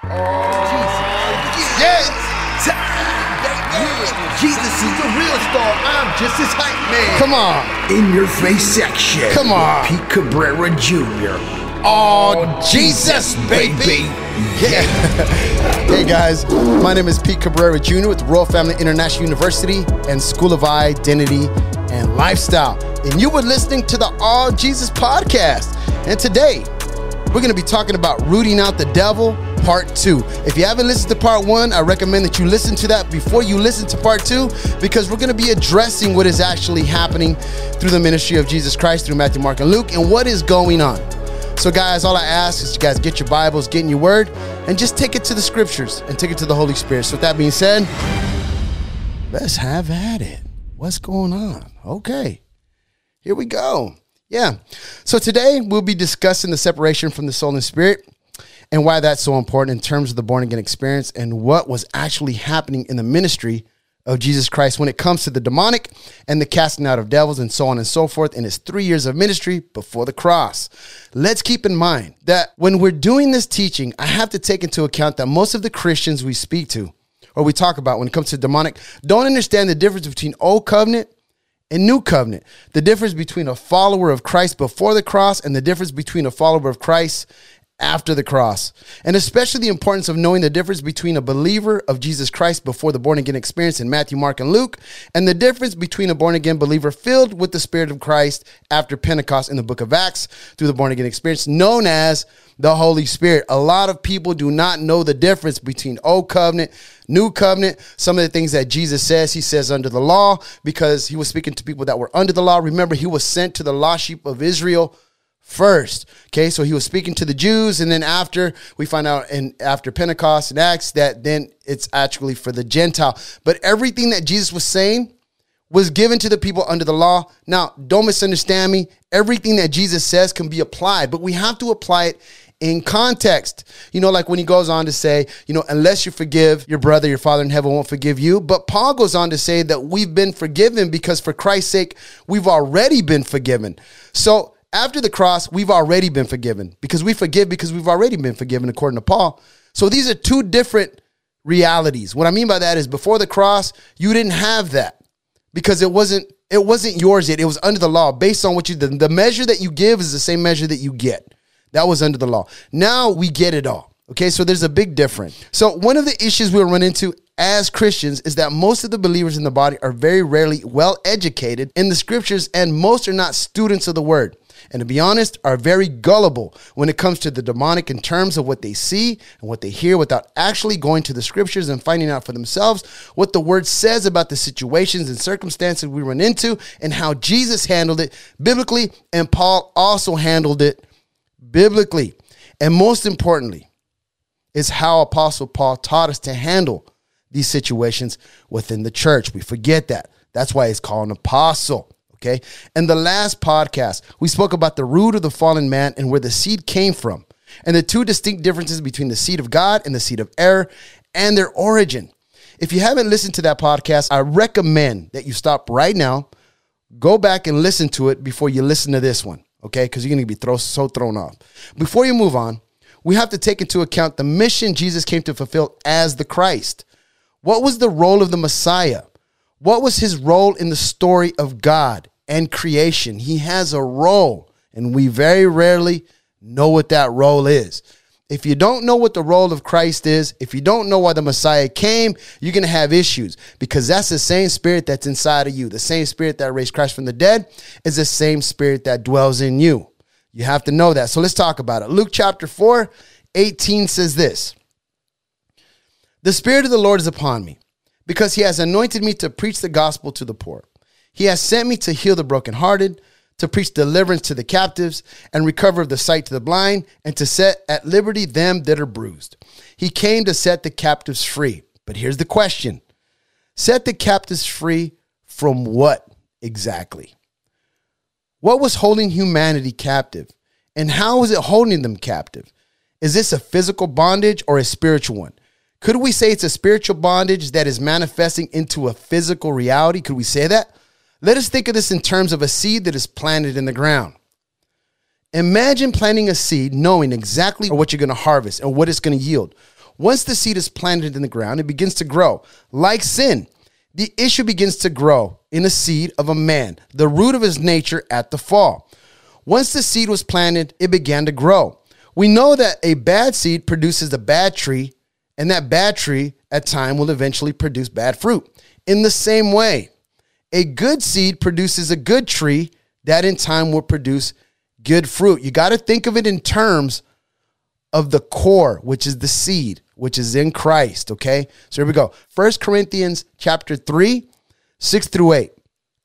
Jesus. Yes. Jesus is the real star. I'm just his hype man. Come on. In your face section. Come on. Pete Cabrera Jr. Oh, Jesus, baby. Yeah. Hey guys, my name is Pete Cabrera Jr. with Royal Family International University and School of Identity and Lifestyle. And you were listening to the All Jesus Podcast. And today, we're going to be talking about rooting out the devil, part 2. If you haven't listened to part 1, I recommend that you listen to that before you listen to part 2, because we're going to be addressing what is actually happening through the ministry of Jesus Christ through Matthew, Mark, and Luke, and what is going on. So guys, all I ask is you guys get your Bibles, get in your word, and just take it to the scriptures and take it to the Holy Spirit. So with that being said, let's have at it. What's going on? Okay, here we go. Yeah. So today we'll be discussing the separation from the soul and spirit and why that's so important in terms of the born again experience and what was actually happening in the ministry of Jesus Christ when it comes to the demonic and the casting out of devils and so on and so forth in his 3 years of ministry before the cross. Let's keep in mind that when we're doing this teaching, I have to take into account that most of the Christians we speak to or we talk about when it comes to demonic don't understand the difference between old covenant and new covenant, the difference between a follower of Christ before the cross and the difference between a follower of Christ after the cross, and especially the importance of knowing the difference between a believer of Jesus Christ before the born-again experience in Matthew, Mark, and Luke, and the difference between a born-again believer filled with the Spirit of Christ after Pentecost in the book of Acts through the born-again experience known as the Holy Spirit. A lot of people do not know the difference between old covenant, new covenant. Some of the things that Jesus says, he says under the law because he was speaking to people that were under the law. Remember, he was sent to the lost sheep of Israel first. Okay, so he was speaking to the Jews, and then after we find out in after Pentecost and Acts that then it's actually for the Gentile. But everything that Jesus was saying was given to the people under the law. Now, don't misunderstand me. Everything that Jesus says can be applied, but we have to apply it in context. You know, like when he goes on to say, you know, unless you forgive your brother, your Father in heaven won't forgive you. But Paul goes on to say that we've been forgiven because for Christ's sake, we've already been forgiven. So after the cross, we've already been forgiven because we forgive because we've already been forgiven, according to Paul. So these are two different realities. What I mean by that is before the cross, you didn't have that because it wasn't yours yet. It was under the law based on what you did. The measure that you give is the same measure that you get. That was under the law. Now we get it all. Okay, so there's a big difference. So one of the issues we'll run into as Christians is that most of the believers in the body are very rarely well-educated in the scriptures, and most are not students of the word. And to be honest, are very gullible when it comes to the demonic in terms of what they see and what they hear without actually going to the scriptures and finding out for themselves what the word says about the situations and circumstances we run into and how Jesus handled it biblically and Paul also handled it biblically. And most importantly is how Apostle Paul taught us to handle these situations within the church. We forget that. That's why he's called an apostle. Okay, and the last podcast, we spoke about the root of the fallen man and where the seed came from and the two distinct differences between the seed of God and the seed of error and their origin. If you haven't listened to that podcast, I recommend that you stop right now, go back and listen to it before you listen to this one, okay, because you're going to be so thrown off. Before you move on, we have to take into account the mission Jesus came to fulfill as the Christ. What was the role of the Messiah? What was his role in the story of God and creation? He has a role, and we very rarely know what that role is. If you don't know what the role of Christ is, if you don't know why the Messiah came, you're going to have issues because that's the same spirit that's inside of you. The same spirit that raised Christ from the dead is the same spirit that dwells in you. You have to know that. So let's talk about it. Luke chapter 4:18 says this, "The Spirit of the Lord is upon me, because he has anointed me to preach the gospel to the poor. He has sent me to heal the brokenhearted, to preach deliverance to the captives, and recover of the sight to the blind, and to set at liberty them that are bruised. He came to set the captives free." But here's the question. Set the captives free from what exactly? What was holding humanity captive? And how was it holding them captive? Is this a physical bondage or a spiritual one? Could we say it's a spiritual bondage that is manifesting into a physical reality? Could we say that? Let us think of this in terms of a seed that is planted in the ground. Imagine planting a seed knowing exactly what you're going to harvest and what it's going to yield. Once the seed is planted in the ground, it begins to grow. Like sin, the issue begins to grow in the seed of a man, the root of his nature at the fall. Once the seed was planted, it began to grow. We know that a bad seed produces a bad tree, and that bad tree at time will eventually produce bad fruit. In the same way, a good seed produces a good tree that in time will produce good fruit. You got to think of it in terms of the core, which is the seed, which is in Christ. Okay, so here we go. 1 Corinthians chapter 3, 6-8.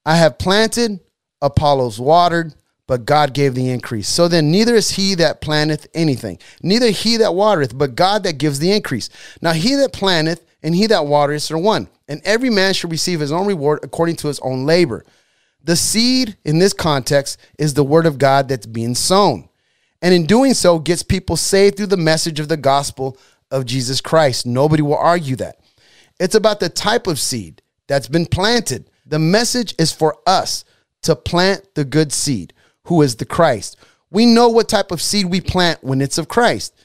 I have planted, Apollos watered, but God gave the increase. So then neither is he that planteth anything, neither he that watereth, but God that gives the increase. Now he that planteth and he that watereth are one, and every man shall receive his own reward according to his own labor. The seed in this context is the word of God that's being sown, and in doing so gets people saved through the message of the gospel of Jesus Christ. Nobody will argue that. It's about the type of seed that's been planted. The message is for us to plant the good seed, who is the Christ. We know what type of seed we plant when it's of Christ.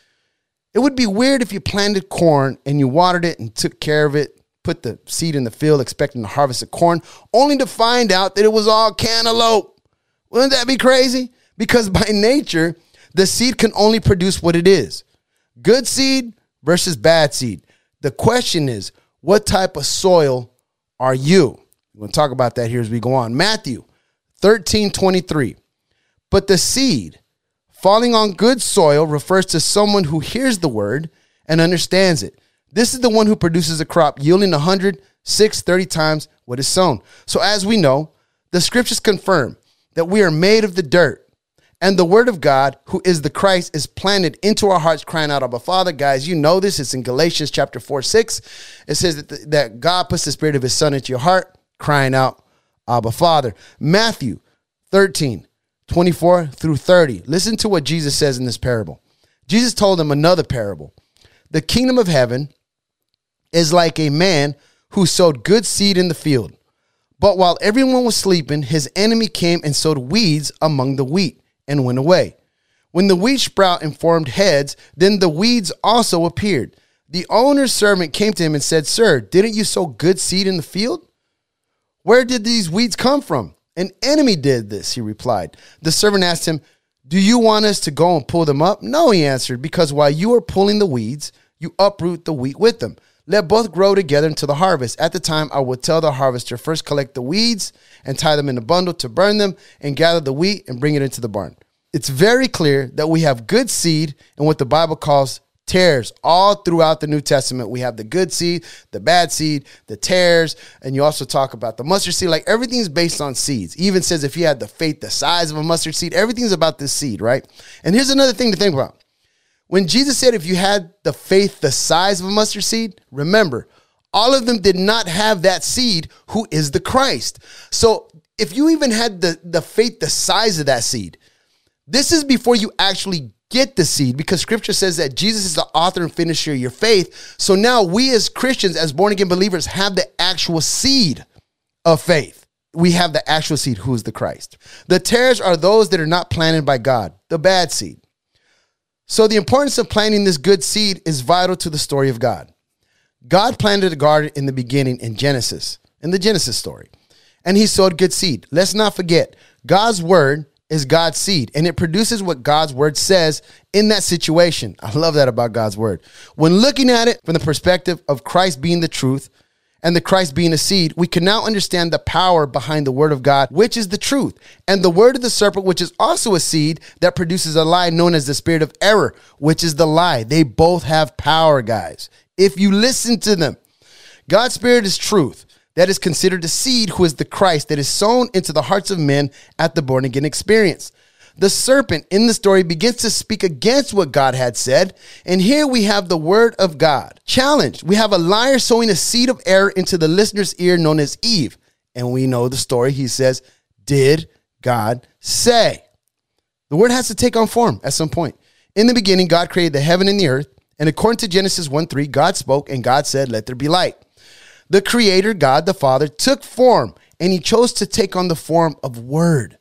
It would be weird if you planted corn and you watered it and took care of it, put the seed in the field expecting to harvest a corn, only to find out that it was all cantaloupe. Wouldn't that be crazy? Because by nature, the seed can only produce what it is. Good seed versus bad seed. The question is, what type of soil are you? We're going to talk about that here as we go on. Matthew 13:23. But the seed falling on good soil refers to someone who hears the word and understands it. This is the one who produces a crop yielding 100, 6, 30 times what is sown. So as we know, the scriptures confirm that we are made of the dirt, and the word of God, who is the Christ, is planted into our hearts, crying out, Abba, Father. Guys, you know this. It's in Galatians chapter 4:6. It says that God puts the spirit of his son into your heart, crying out, Abba, Father. Matthew 13:24-30. Listen to what Jesus says in this parable. Jesus told them another parable. The kingdom of heaven is like a man who sowed good seed in the field. But while everyone was sleeping, his enemy came and sowed weeds among the wheat and went away. When the wheat sprout and formed heads, then the weeds also appeared. The owner's servant came to him and said, Sir, didn't you sow good seed in the field? Where did these weeds come from? An enemy did this, he replied. The servant asked him, Do you want us to go and pull them up? No, he answered, because while you are pulling the weeds, you uproot the wheat with them. Let both grow together until the harvest. At the time, I will tell the harvester, first collect the weeds and tie them in a bundle to burn them, and gather the wheat and bring it into the barn. It's very clear that we have good seed and what the Bible calls tares. All throughout the New Testament, we have the good seed, the bad seed, the tares, and you also talk about the mustard seed. Like, everything's based on seeds. He even says if you had the faith the size of a mustard seed, everything's about this seed, right? And here's another thing to think about. When Jesus said if you had the faith the size of a mustard seed, remember, all of them did not have that seed who is the Christ. So if you even had the faith the size of that seed, this is before you actually get the seed, because scripture says that Jesus is the author and finisher of your faith. So now we as Christians, as born-again believers, have the actual seed of faith. We have the actual seed, who is the Christ. The tares are those that are not planted by God, the bad seed. So the importance of planting this good seed is vital to the story of God. God planted a garden in the beginning in Genesis, in the Genesis story, and he sowed good seed. Let's not forget, God's word is God's seed, and it produces what God's word says in that situation. I love that about God's word. When looking at it from the perspective of Christ being the truth and the Christ being a seed, we can now understand the power behind the word of God, which is the truth, and the word of the serpent, which is also a seed that produces a lie, known as the spirit of error, which is the lie. They both have power, guys, if you listen to them. God's spirit is truth. That is considered a seed, who is the Christ, that is sown into the hearts of men at the born-again experience. The serpent in the story begins to speak against what God had said, and here we have the word of God challenged. We have a liar sowing a seed of error into the listener's ear, known as Eve, and we know the story. He says, "Did God say?" The word has to take on form at some point. In the beginning, God created the heaven and the earth, and according to Genesis 1:3, God spoke, and God said, "Let there be light." The creator, God the Father, took form, and he chose to take on the form of word.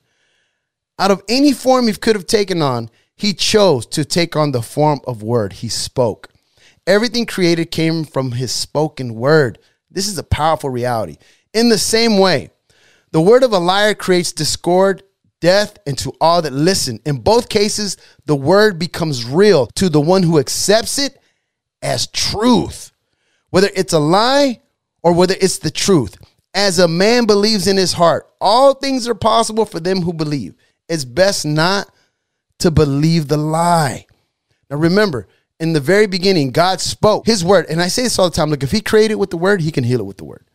Out of any form he could have taken on, he chose to take on the form of word. He spoke. Everything created came from his spoken word. This is a powerful reality. In the same way, the word of a liar creates discord, death, and to all that listen. In both cases, the word becomes real to the one who accepts it as truth, whether it's a lie or whether it's the truth. As a man believes in his heart, all things are possible for them who believe. It's best not to believe the lie. Now, remember, in the very beginning, God spoke his word. And I say this all the time. Look, if he created with the word, he can heal it with the word.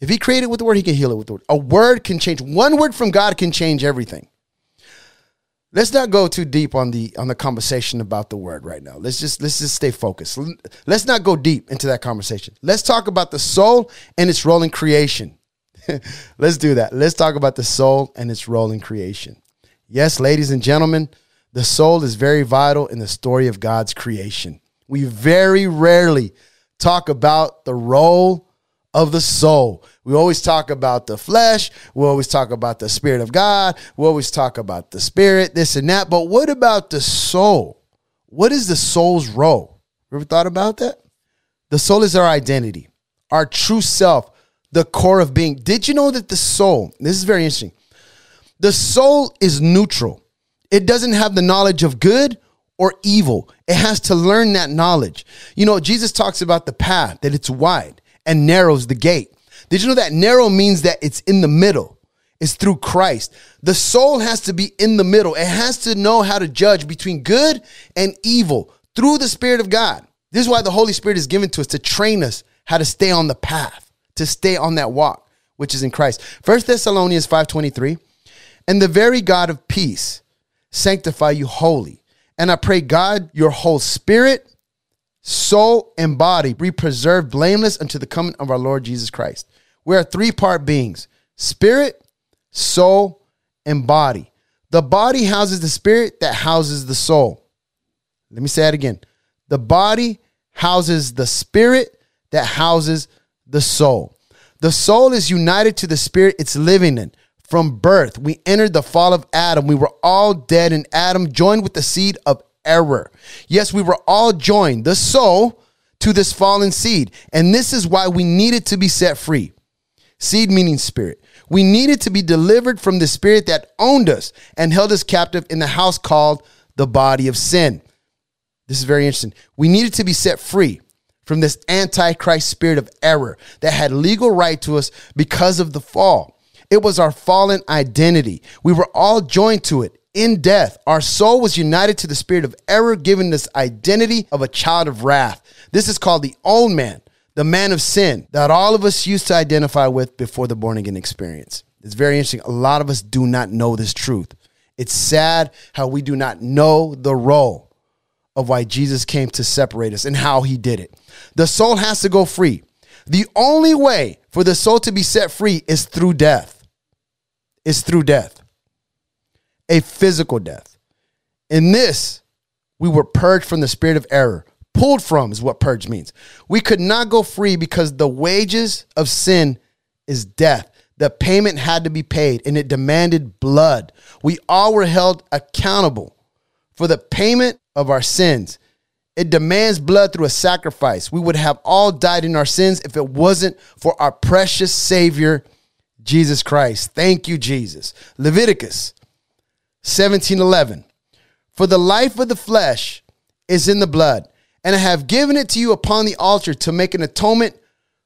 If he created with the word, he can heal it with the word. A word can change. One word from God can change everything. Let's not go too deep on the conversation about the word right now. Let's just stay focused. Let's not go deep into that conversation. Let's talk about the soul and its role in creation. Let's do that. Let's talk about the soul and its role in creation. Yes, ladies and gentlemen, the soul is very vital in the story of God's creation. We very rarely talk about the role of the soul. We always talk about the flesh. We always talk about the Spirit of God. We always talk about the spirit, this and that. But what about the soul? What is the soul's role? Ever thought about that? The soul is our identity, our true self, the core of being. Did you know that the soul, this is very interesting, the soul is neutral. It doesn't have the knowledge of good or evil. It has to learn that knowledge. You know, Jesus talks about the path, that it's wide and narrow's the gate. Did you know that narrow means that it's in the middle? It's through Christ. The soul has to be in the middle. It has to know how to judge between good and evil through the Spirit of God. This is why the Holy Spirit is given to us, to train us how to stay on the path, to stay on that walk, which is in Christ. 1 Thessalonians 5:23, and the very God of peace sanctify you wholly. And I pray God, your whole spirit, soul, and body be preserved blameless unto the coming of our Lord Jesus Christ. We are three-part beings: spirit, soul, and body. The body houses the spirit that houses the soul. Let me say that again. The body houses the spirit that houses the soul. The soul is united to the spirit it's living in. From birth, we entered the fall of Adam. We were all dead in Adam, joined with the seed of error. Yes, we were all joined, the soul, to this fallen seed. And this is why we needed to be set free. Seed meaning spirit. We needed to be delivered from the spirit that owned us and held us captive in the house called the body of sin. This is very interesting. We needed to be set free from this antichrist spirit of error that had legal right to us because of the fall. It was our fallen identity. We were all joined to it. In death, our soul was united to the spirit of error, giving this identity of a child of wrath. This is called the old man, the man of sin, that all of us used to identify with before the born-again experience. It's very interesting. A lot of us do not know this truth. It's sad how we do not know the role of why Jesus came to separate us and how he did it. The soul has to go free. The only way for the soul to be set free is through death. It's through death. A physical death. In this, we were purged from the spirit of error. Pulled from is what purge means. We could not go free because the wages of sin is death. The payment had to be paid, and it demanded blood. We all were held accountable for the payment of our sins. It demands blood through a sacrifice. We would have all died in our sins if it wasn't for our precious Savior, Jesus Christ. Thank you, Jesus. Leviticus 17:11, for the life of the flesh is in the blood, and I have given it to you upon the altar to make an atonement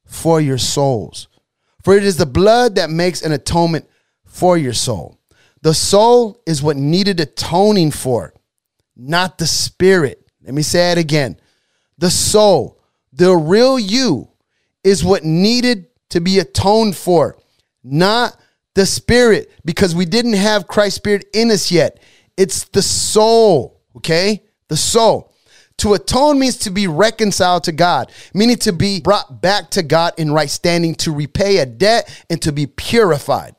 for your souls. For it is the blood that makes an atonement for your soul. The soul is what needed atoning for, not the spirit. Let me say it again. The soul, the real you, is what needed to be atoned for, not the spirit, because we didn't have Christ's spirit in us yet. It's the soul, okay? The soul. To atone means to be reconciled to God, meaning to be brought back to God in right standing, to repay a debt, and to be purified.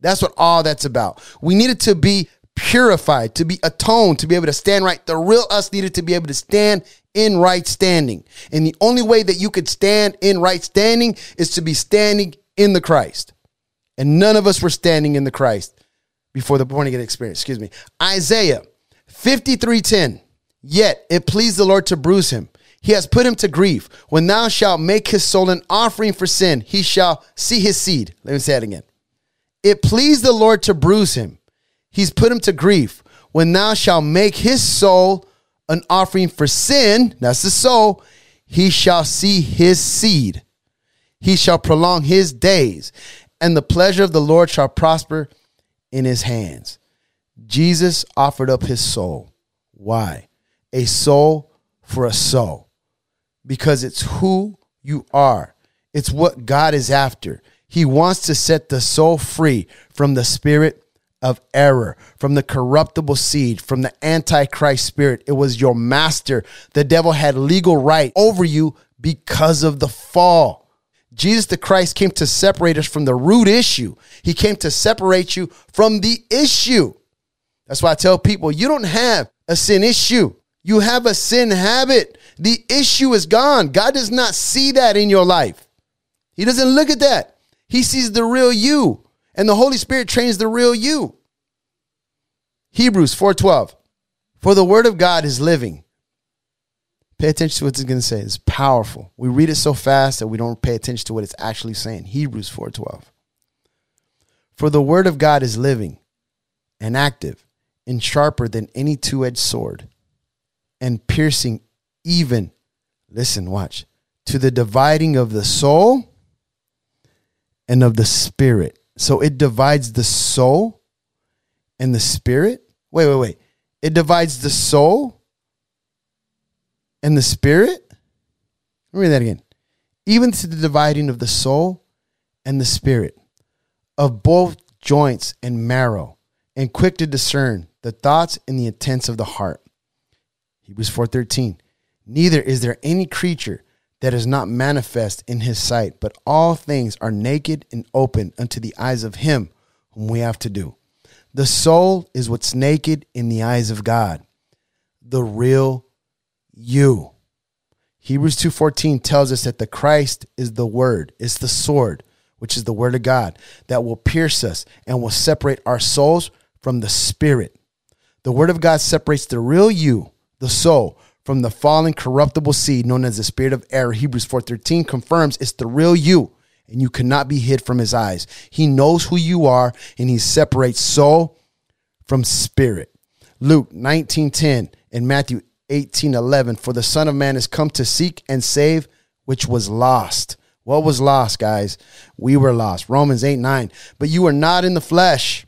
That's what all that's about. We needed to be purified, to be atoned, to be able to stand right. The real us needed to be able to stand in right standing. And the only way that you could stand in right standing is to be standing in the Christ. And none of us were standing in the Christ before the born again experience. Excuse me. Isaiah 53:10. Yet it pleased the Lord to bruise him. He has put him to grief. When thou shalt make his soul an offering for sin, he shall see his seed. Let me say it again. It pleased the Lord to bruise him. He's put him to grief. When thou shalt make his soul an offering for sin, that's the soul, he shall see his seed. He shall prolong his days, and the pleasure of the Lord shall prosper in his hands. Jesus offered up his soul. Why? A soul for a soul. Because it's who you are. It's what God is after. He wants to set the soul free from the spirit of error, from the corruptible seed, from the antichrist spirit. It was your master. The devil had legal right over you because of the fall. Jesus the Christ came to separate us from the root issue. He came to separate you from the issue. That's why I tell people, you don't have a sin issue. You have a sin habit. The issue is gone. God does not see that in your life. He doesn't look at that. He sees the real you. And the Holy Spirit trains the real you. Hebrews 4:12. For the word of God is living. Pay attention to what it's going to say. It's powerful. We read it so fast that we don't pay attention to what it's actually saying. Hebrews 4:12. For the word of God is living and active and sharper than any two-edged sword and piercing even, listen, watch, to the dividing of the soul and of the spirit. So it divides the soul and the spirit. Wait. It divides the soul and the spirit? Read that again. Even to the dividing of the soul and the spirit, of both joints and marrow, and quick to discern the thoughts and the intents of the heart. Hebrews 4:13. Neither is there any creature that is not manifest in his sight, but all things are naked and open unto the eyes of him whom we have to do. The soul is what's naked in the eyes of God. The real you. Hebrews 2:14 tells us that the Christ is the word. It's the sword, which is the word of God that will pierce us and will separate our souls from the spirit. The word of God separates the real you, the soul, from the fallen corruptible seed known as the spirit of error. Hebrews 4:13 confirms it's the real you, and you cannot be hid from his eyes. He knows who you are, and he separates soul from spirit. Luke 19:10 and Matthew 18:11, for the Son of Man is come to seek and save which was lost. What was lost, guys? We were lost. Romans 8:9. But you are not in the flesh,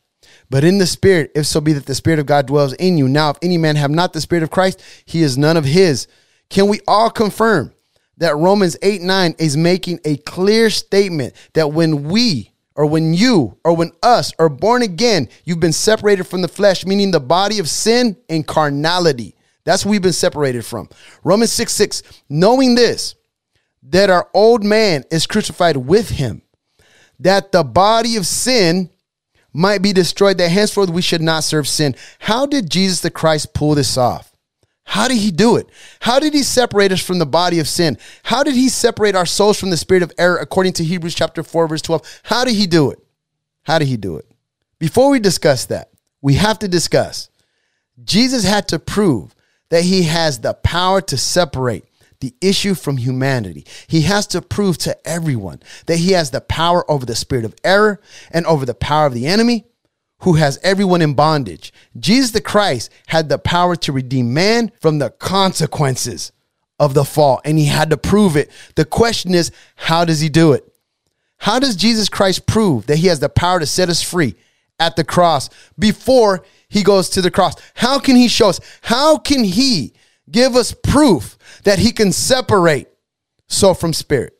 but in the spirit, if so be that the Spirit of God dwells in you. Now, if any man have not the Spirit of Christ, he is none of his. Can we all confirm that Romans 8:9 is making a clear statement that when we, or when you, or when us are born again, you've been separated from the flesh, meaning the body of sin and carnality. That's what we've been separated from. Romans 6:6, knowing this, that our old man is crucified with him, that the body of sin might be destroyed, that henceforth we should not serve sin. How did Jesus the Christ pull this off? How did he do it? How did he separate us from the body of sin? How did he separate our souls from the spirit of error according to Hebrews chapter 4, verse 12? How did he do it? How did he do it? Before we discuss that, we have to discuss Jesus had to prove that he has the power to separate the issue from humanity. He has to prove to everyone that he has the power over the spirit of error and over the power of the enemy, who has everyone in bondage. Jesus the Christ had the power to redeem man from the consequences of the fall, and he had to prove it. The question is, how does he do it? How does Jesus Christ prove that he has the power to set us free at the cross before he goes to the cross? How can he show us? How can he give us proof that he can separate soul from spirit?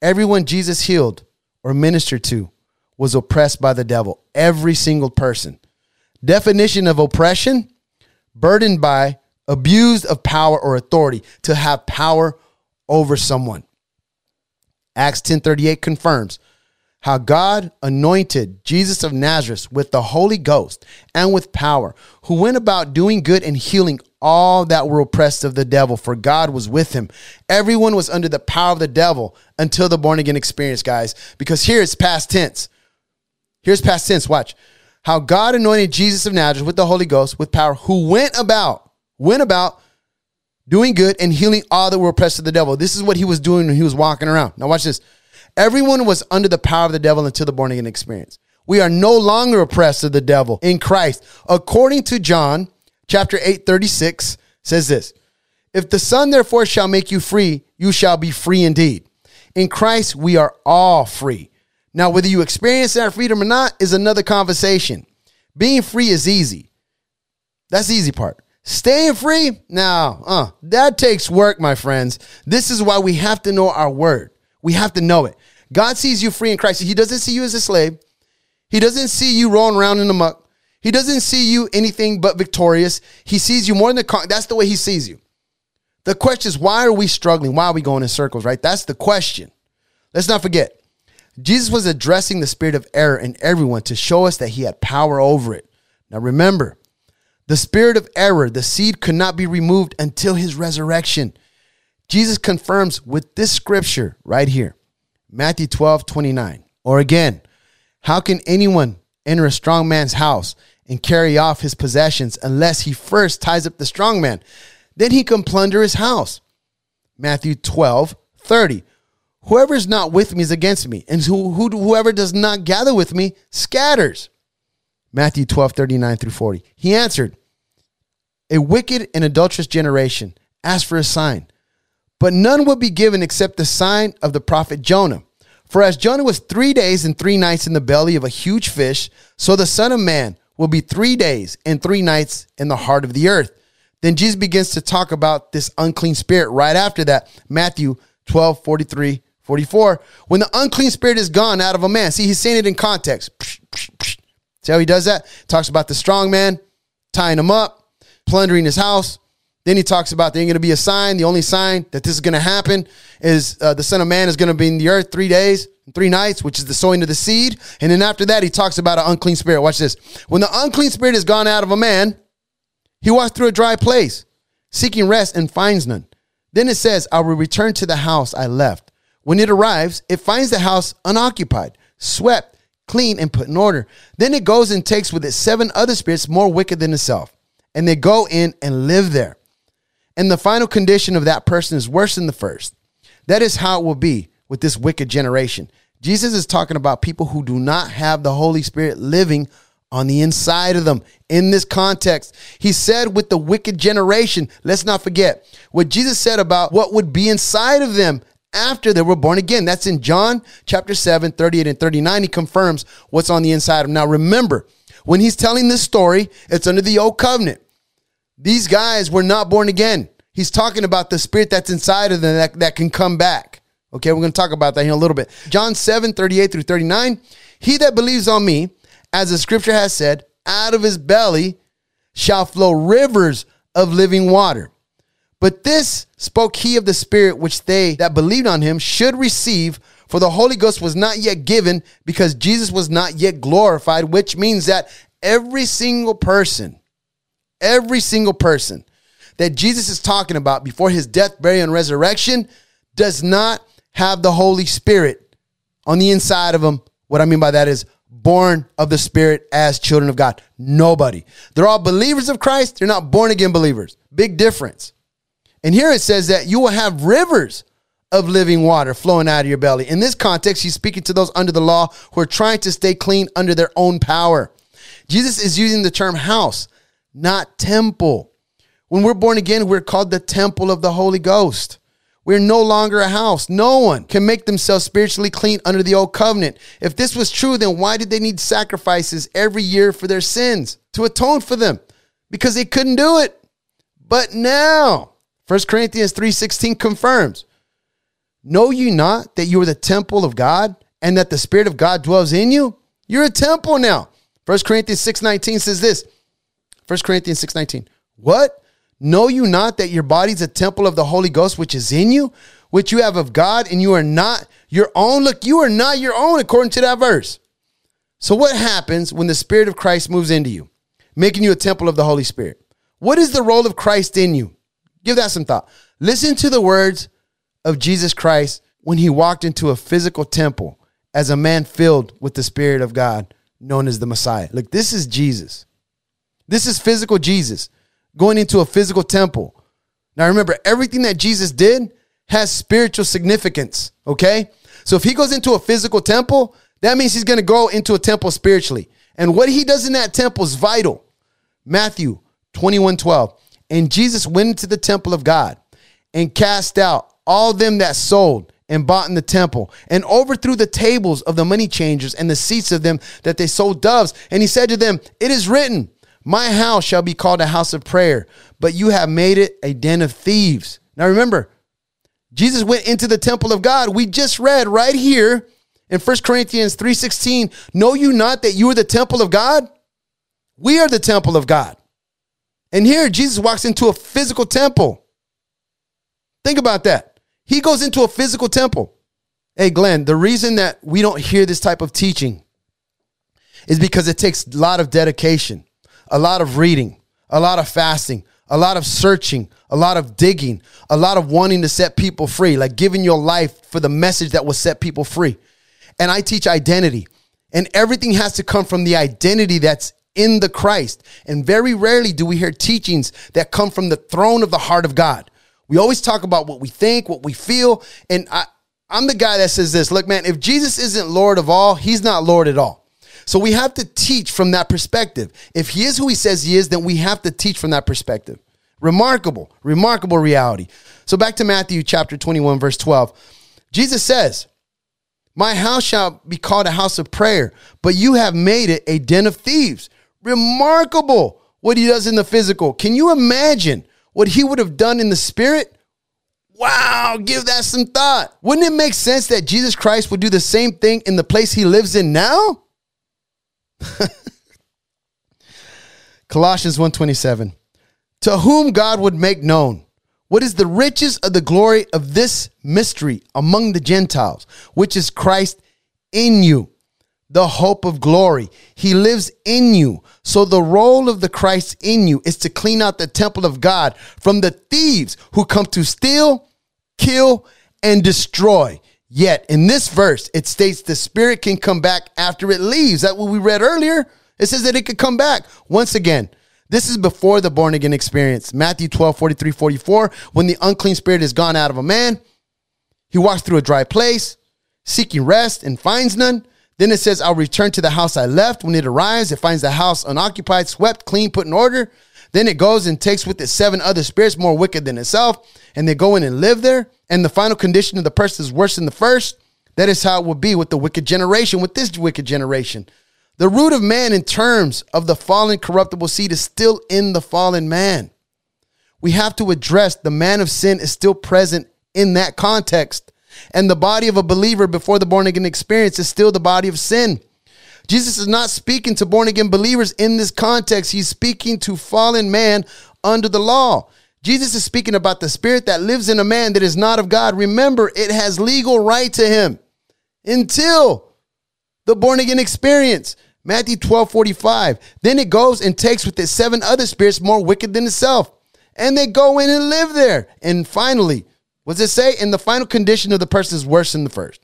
Everyone Jesus healed or ministered to was oppressed by the devil. Every single person. Definition of oppression: burdened by, abused of power or authority, to have power over someone. Acts 10:38 confirms how God anointed Jesus of Nazareth with the Holy Ghost and with power, who went about doing good and healing all that were oppressed of the devil, for God was with him. Everyone was under the power of the devil until the born again experience, guys, because here it's past tense. Here's past tense. Watch. How God anointed Jesus of Nazareth with the Holy Ghost, with power, who went about doing good and healing all that were oppressed of the devil. This is what he was doing when he was walking around. Now watch this. Everyone was under the power of the devil until the born again experience. We are no longer oppressed of the devil in Christ. According to John chapter 8:36 says this, if the Son therefore shall make you free, you shall be free indeed. In Christ, we are all free. Now, whether you experience that freedom or not is another conversation. Being free is easy. That's the easy part. Staying free? Now, that takes work, my friends. This is why we have to know our word. We have to know it. God sees you free in Christ. He doesn't see you as a slave. He doesn't see you rolling around in the muck. He doesn't see you anything but victorious. He sees you more than that's the way he sees you. The question is, why are we struggling? Why are we going in circles, right? That's the question. Let's not forget, Jesus was addressing the spirit of error in everyone to show us that he had power over it. Now remember, the spirit of error, the seed could not be removed until his resurrection. Jesus confirms with this scripture right here, Matthew 12:29. Or again, how can anyone enter a strong man's house and carry off his possessions unless he first ties up the strong man? Then he can plunder his house. Matthew 12:30. Whoever is not with me is against me, and whoever does not gather with me scatters. Matthew 12:39-40. He answered, a wicked and adulterous generation asked for a sign, but none will be given except the sign of the prophet Jonah. For as Jonah was 3 days and 3 nights in the belly of a huge fish, so the Son of Man will be 3 days and 3 nights in the heart of the earth. Then Jesus begins to talk about this unclean spirit right after that. Matthew 12:43-44. When the unclean spirit is gone out of a man. See, he's saying it in context. See how he does that? Talks about the strong man, tying him up, plundering his house. Then he talks about there ain't going to be a sign. The only sign that this is going to happen is the Son of Man is going to be in the earth 3 days and 3 nights, which is the sowing of the seed. And then after that, he talks about an unclean spirit. Watch this. When the unclean spirit is gone out of a man, he walks through a dry place, seeking rest and finds none. Then it says, I will return to the house I left. When it arrives, it finds the house unoccupied, swept, clean, and put in order. Then it goes and takes with it 7 other spirits more wicked than itself. And they go in and live there. And the final condition of that person is worse than the first. That is how it will be with this wicked generation. Jesus is talking about people who do not have the Holy Spirit living on the inside of them. In this context, he said with the wicked generation, let's not forget what Jesus said about what would be inside of them after they were born again. That's in John chapter 7:38-39. He confirms what's on the inside of them. Now remember, when he's telling this story, it's under the old covenant. These guys were not born again. He's talking about the spirit that's inside of them that can come back. Okay, we're going to talk about that here in a little bit. John 7:38-39. He that believes on me, as the scripture has said, out of his belly shall flow rivers of living water. But this spoke he of the Spirit, which they that believed on him should receive, for the Holy Ghost was not yet given, because Jesus was not yet glorified, which means that every single person that Jesus is talking about before his death, burial, and resurrection does not have the Holy Spirit on the inside of them. What I mean by that is, born of the Spirit as children of God. Nobody. They're all believers of Christ. They're not born again believers. Big difference. And here it says that you will have rivers of living water flowing out of your belly. In this context, he's speaking to those under the law who are trying to stay clean under their own power. Jesus is using the term house, not temple. When we're born again, we're called the temple of the Holy Ghost. We're no longer a house. No one can make themselves spiritually clean under the old covenant. If this was true, then why did they need sacrifices every year for their sins to atone for them? Because they couldn't do it. But now, 1 Corinthians 3:16 confirms, know you not that you are the temple of God and that the Spirit of God dwells in you? You're a temple now. 1 Corinthians 6:19 says this. 1 Corinthians 6:19. What? Know you not that your body's a temple of the Holy Ghost, which is in you, which you have of God, and you are not your own? Look, you are not your own, according to that verse. So what happens when the Spirit of Christ moves into you, making you a temple of the Holy Spirit? What is the role of Christ in you? Give that some thought. Listen to the words of Jesus Christ when he walked into a physical temple as a man filled with the Spirit of God, known as the Messiah. Look, this is Jesus. This is physical Jesus. Going into a physical temple. Now remember, everything that Jesus did has spiritual significance, okay? So if he goes into a physical temple, that means he's going to go into a temple spiritually. And what he does in that temple is vital. Matthew 21:12. And Jesus went into the temple of God and cast out all them that sold and bought in the temple, and overthrew the tables of the money changers and the seats of them that they sold doves. And he said to them, it is written, my house shall be called a house of prayer, but you have made it a den of thieves. Now remember, Jesus went into the temple of God. We just read right here in 1 Corinthians 3:16, know you not that you are the temple of God? We are the temple of God. And here Jesus walks into a physical temple. Think about that. He goes into a physical temple. Hey, Glenn, the reason that we don't hear this type of teaching is because it takes a lot of dedication, a lot of reading, a lot of fasting, a lot of searching, a lot of digging, a lot of wanting to set people free, like giving your life for the message that will set people free. And I teach identity, and everything has to come from the identity that's in the Christ. And very rarely do we hear teachings that come from the throne of the heart of God. We always talk about what we think, what we feel. And I'm the guy that says this, look, man, if Jesus isn't Lord of all, he's not Lord at all. So we have to teach from that perspective. If he is who he says he is, then we have to teach from that perspective. Remarkable, remarkable reality. So back to Matthew chapter 21, verse 12. Jesus says, my house shall be called a house of prayer, but you have made it a den of thieves. Remarkable what he does in the physical. Can you imagine what he would have done in the spirit? Wow, give that some thought. Wouldn't it make sense that Jesus Christ would do the same thing in the place he lives in now? Colossians 1:27. To whom God would make known what is the riches of the glory of this mystery among the Gentiles, which is Christ in you, the hope of glory. He lives in you. So the role of the Christ in you is to clean out the temple of God from the thieves who come to steal, kill, and destroy. Yet in this verse, it states the spirit can come back after it leaves. That's what we read earlier. It says that it could come back. Once again, this is before the born again experience. Matthew 12:43-44. When the unclean spirit is gone out of a man, he walks through a dry place, seeking rest and finds none. Then it says, I'll return to the house I left. When it arrives, it finds the house unoccupied, swept, clean, put in order. Then it goes and takes with it 7 other spirits more wicked than itself, and they go in and live there. And the final condition of the person is worse than the first. That is how it will be with the wicked generation, with this wicked generation. The root of man in terms of the fallen corruptible seed is still in the fallen man. We have to address the man of sin is still present in that context. And the body of a believer before the born-again experience is still the body of sin. Jesus is not speaking to born-again believers in this context. He's speaking to fallen man under the law. Jesus is speaking about the spirit that lives in a man that is not of God. Remember, it has legal right to him until the born-again experience. Matthew 12:45. Then it goes and takes with it 7 other spirits more wicked than itself. And they go in and live there. And finally, what does it say? And the final condition of the person is worse than the first.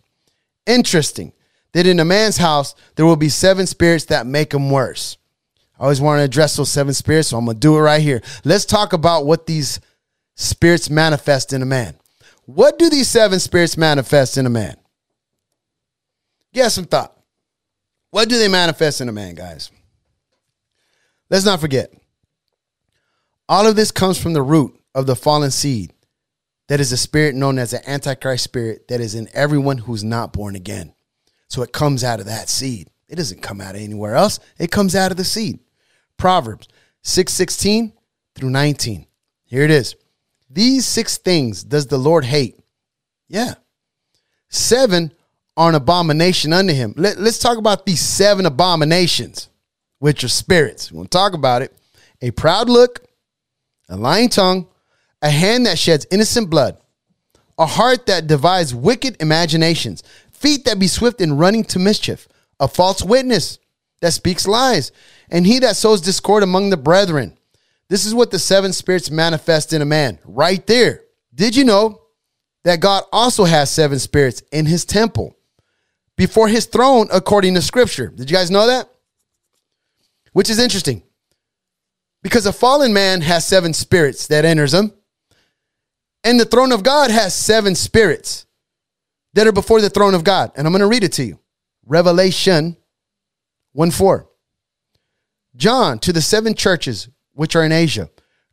Interesting that in a man's house, there will be 7 spirits that make him worse. I always want to address those 7 spirits, so I'm going to do it right here. Let's talk about what these spirits manifest in a man. What do these 7 spirits manifest in a man? Get some thought. What do they manifest in a man, guys? Let's not forget. All of this comes from the root of the fallen seed. That is a spirit known as the Antichrist spirit that is in everyone who's not born again. So it comes out of that seed. It doesn't come out of anywhere else. It comes out of the seed. Proverbs 6:16-19. Here it is. These 6 things does the Lord hate. Yeah. 7 are an abomination unto him. Let's talk about these 7 abominations, which are spirits. We're going to talk about it. A proud look, a lying tongue, a hand that sheds innocent blood, a heart that devises wicked imaginations, feet that be swift in running to mischief, a false witness that speaks lies, and he that sows discord among the brethren. This is what the 7 spirits manifest in a man right there. Did you know that God also has 7 spirits in his temple before his throne, according to scripture? Did you guys know that? Which is interesting because a fallen man has 7 spirits that enters him. And the throne of God has seven spirits that are before the throne of God. And I'm going to read it to you. Revelation 1:4. John, to the seven churches which are in Asia,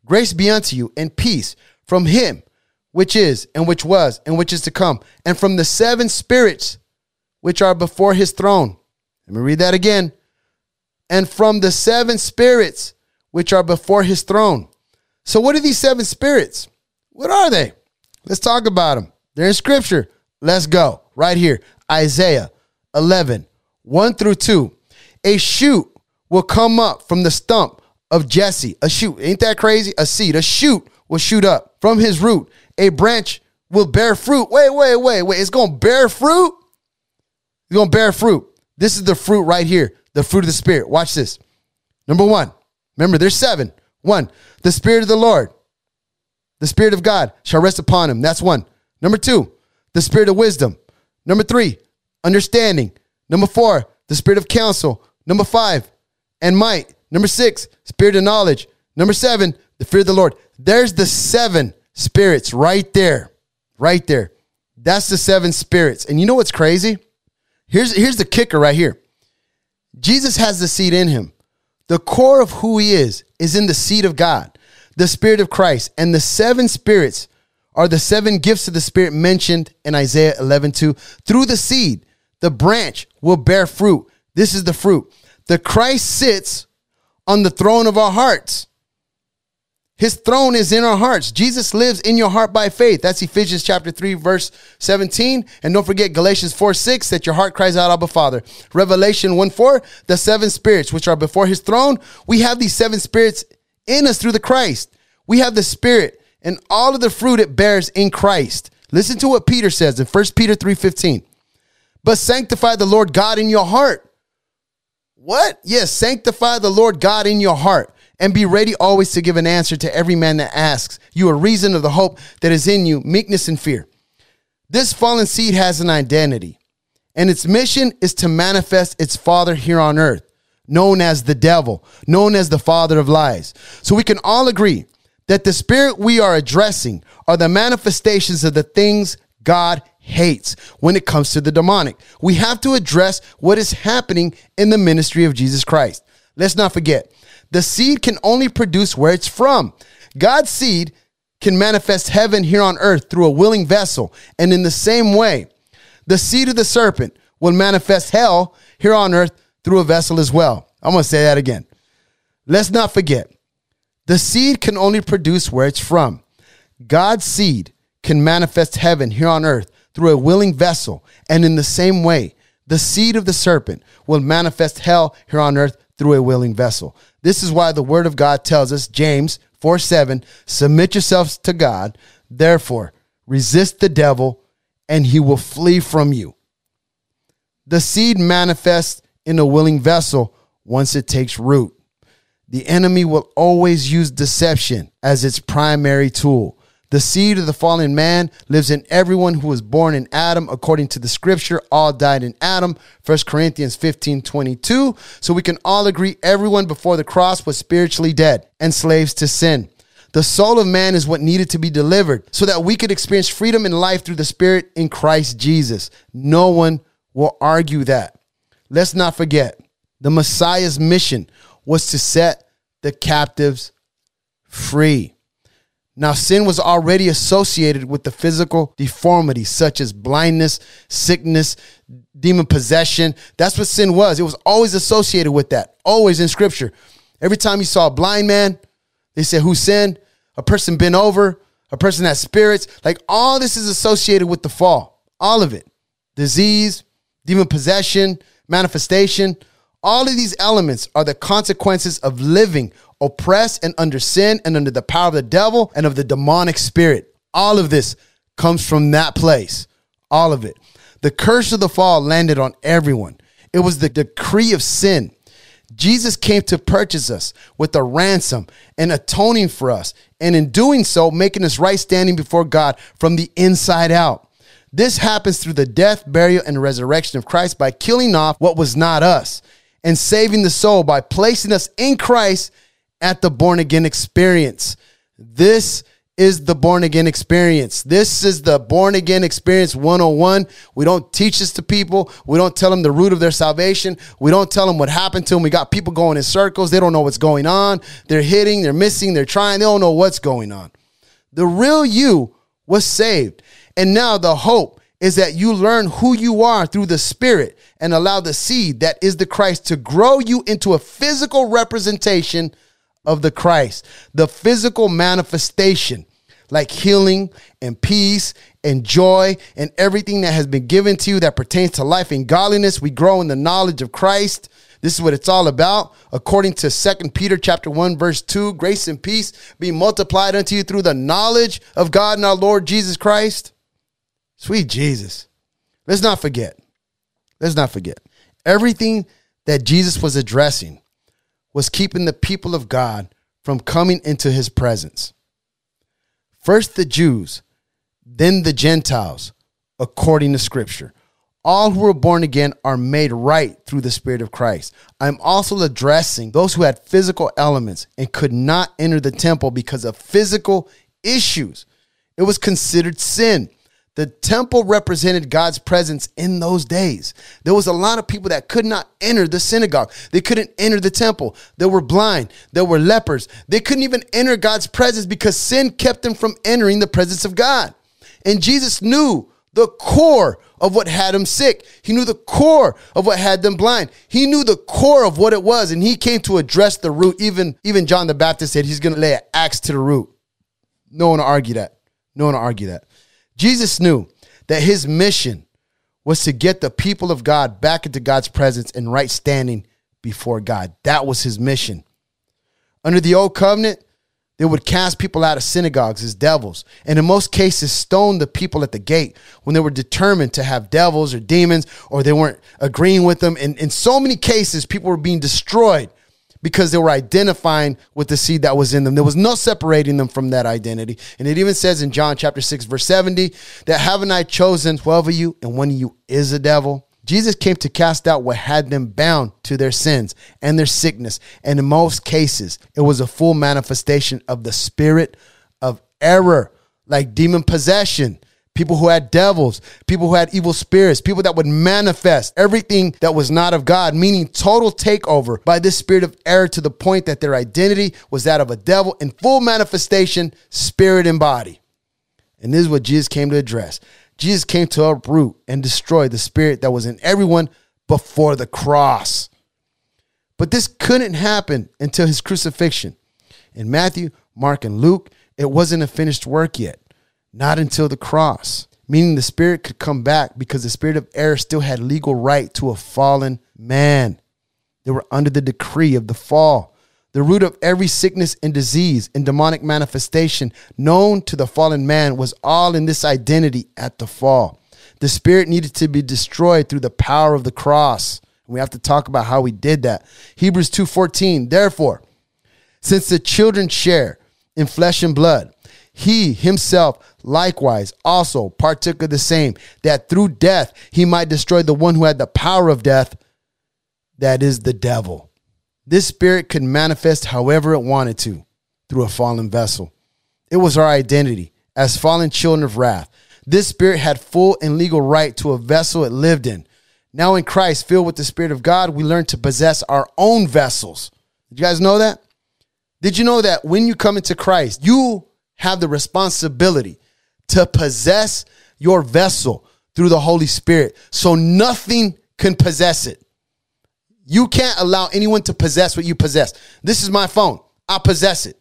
grace be unto you and peace from him which is and which was and which is to come, and from the seven spirits which are before his throne. Let me read that again. And from the seven spirits which are before his throne. So what are these seven spirits? What are they? Let's talk about them. They're in scripture. Let's go right here. Isaiah 11:1-2. A shoot will come up from the stump of Jesse. A shoot. Ain't that crazy? A seed. A shoot will shoot up from his root. A branch will bear fruit. Wait. It's going to bear fruit? It's going to bear fruit. This is the fruit right here. The fruit of the Spirit. Watch this. Number one. Remember, there's seven. One, the Spirit of the Lord, the Spirit of God shall rest upon him. That's one. Number two, the Spirit of wisdom. Number three, understanding. Number four, the Spirit of counsel. Number five, and might. Number six, Spirit of knowledge. Number seven, the fear of the Lord. There's the seven spirits right there. Right there. That's the seven spirits. And you know what's crazy? Here's the kicker right here. Jesus has the seed in him. The core of who he is in the seed of God, the Spirit of Christ. And the seven spirits are the seven gifts of the Spirit mentioned in Isaiah 11:2. Through the seed, the branch will bear fruit. This is the fruit. The Christ sits on the throne of our hearts. His throne is in our hearts. Jesus lives in your heart by faith. That's Ephesians chapter 3, verse 17. And don't forget Galatians 4:6, that your heart cries out, Abba, Father. Revelation 1:4, the seven spirits which are before his throne. We have these seven spirits in us through the Christ. We have the Spirit and all of the fruit it bears in Christ. Listen to what Peter says in 1 Peter 3:15. But sanctify the Lord God in your heart. What? Yes, sanctify the Lord God in your heart. And be ready always to give an answer to every man that asks you a reason of the hope that is in you, meekness and fear. This fallen seed has an identity, and its mission is to manifest its father here on earth, known as the devil, known as the father of lies. So we can all agree that the spirit we are addressing are the manifestations of the things God hates when it comes to the demonic. We have to address what is happening in the ministry of Jesus Christ. Let's not forget, the seed can only produce where it's from. God's seed can manifest heaven here on earth through a willing vessel. And in the same way, the seed of the serpent will manifest hell here on earth through a vessel as well. I'm going to say that again. Let's not forget, the seed can only produce where it's from. God's seed can manifest heaven here on earth through a willing vessel. And in the same way, the seed of the serpent will manifest hell here on earth through a willing vessel. This is why the word of God tells us, James 4:7, submit yourselves to God, therefore resist the devil and he will flee from you. The seed manifests in a willing vessel once it takes root. The enemy will always use deception as its primary tool. The seed of the fallen man lives in everyone who was born in Adam, according to the scripture, all died in Adam, 1 Corinthians 15:22. So we can all agree everyone before the cross was spiritually dead and slaves to sin. The soul of man is what needed to be delivered so that we could experience freedom and life through the Spirit in Christ Jesus. No one will argue that. Let's not forget, the Messiah's mission was to set the captives free. Now, sin was already associated with the physical deformities such as blindness, sickness, demon possession. That's what sin was. It was always associated with that, always in scripture. Every time you saw a blind man, they said, who sinned? A person bent over, a person that spirits. Like, all this is associated with the fall, all of it. Disease, demon possession, manifestation. All of these elements are the consequences of living oppressed and under sin and under the power of the devil and of the demonic spirit. All of this comes from that place. All of it. The curse of the fall landed on everyone. It was the decree of sin. Jesus came to purchase us with a ransom and atoning for us. And in doing so, making us right standing before God from the inside out. This happens through the death, burial, and resurrection of Christ by killing off what was not us and saving the soul by placing us in Christ at the born again experience. This is the born again experience. This is the born again experience 101. We don't teach this to people. We don't tell them the root of their salvation. We don't tell them what happened to them. We got people going in circles. They don't know what's going on. They're hitting, they're missing, they're trying. They don't know what's going on. The real you was saved. And now the hope is that you learn who you are through the Spirit and allow the seed that is the Christ to grow you into a physical representation of the Christ, the physical manifestation, like healing and peace and joy and everything that has been given to you that pertains to life and godliness. We grow in the knowledge of Christ. This is what it's all about. According to 2 Peter chapter 1, verse 2, grace and peace be multiplied unto you through the knowledge of God and our Lord Jesus Christ. Sweet Jesus. Let's not forget. Let's not forget. Everything that Jesus was addressing was keeping the people of God from coming into his presence. First the Jews, then the Gentiles, according to Scripture. All who are born again are made right through the Spirit of Christ. I'm also addressing those who had physical elements and could not enter the temple because of physical issues. It was considered sin. The temple represented God's presence in those days. There was a lot of people that could not enter the synagogue. They couldn't enter the temple. They were blind. They were lepers. They couldn't even enter God's presence because sin kept them from entering the presence of God. And Jesus knew the core of what had them sick. He knew the core of what had them blind. He knew the core of what it was, and he came to address the root. Even John the Baptist said he's going to lay an axe to the root. No one will argue that. No one will argue that. Jesus knew that his mission was to get the people of God back into God's presence and right standing before God. That was his mission. Under the old covenant, they would cast people out of synagogues as devils, and in most cases, stone the people at the gate when they were determined to have devils or demons, or they weren't agreeing with them. And in so many cases, people were being destroyed because they were identifying with the seed that was in them. There was no separating them from that identity. And it even says in John chapter 6, verse 70, that haven't I chosen 12 of you, and one of you is a devil? Jesus came to cast out what had them bound to their sins and their sickness. And in most cases, it was a full manifestation of the spirit of error, like demon possession, people who had devils, people who had evil spirits, people that would manifest everything that was not of God, meaning total takeover by this spirit of error to the point that their identity was that of a devil in full manifestation, spirit and body. And this is what Jesus came to address. Jesus came to uproot and destroy the spirit that was in everyone before the cross. But this couldn't happen until his crucifixion. In Matthew, Mark, and Luke, it wasn't a finished work yet. Not until the cross. Meaning the spirit could come back because the spirit of error still had legal right to a fallen man. They were under the decree of the fall. The root of every sickness and disease and demonic manifestation known to the fallen man was all in this identity at the fall. The spirit needed to be destroyed through the power of the cross. We have to talk about how we did that. Hebrews 2:14, therefore, since the children share in flesh and blood, he himself likewise also partook of the same, that through death he might destroy the one who had the power of death, that is the devil. This spirit could manifest however it wanted to through a fallen vessel. It was our identity as fallen children of wrath. This spirit had full and legal right to a vessel it lived in. Now in Christ, filled with the Spirit of God, we learn to possess our own vessels. Did you guys know that? Did you know that when you come into Christ, you have the responsibility to possess your vessel through the Holy Spirit so nothing can possess it? You can't allow anyone to possess what you possess. This is my phone. I possess it.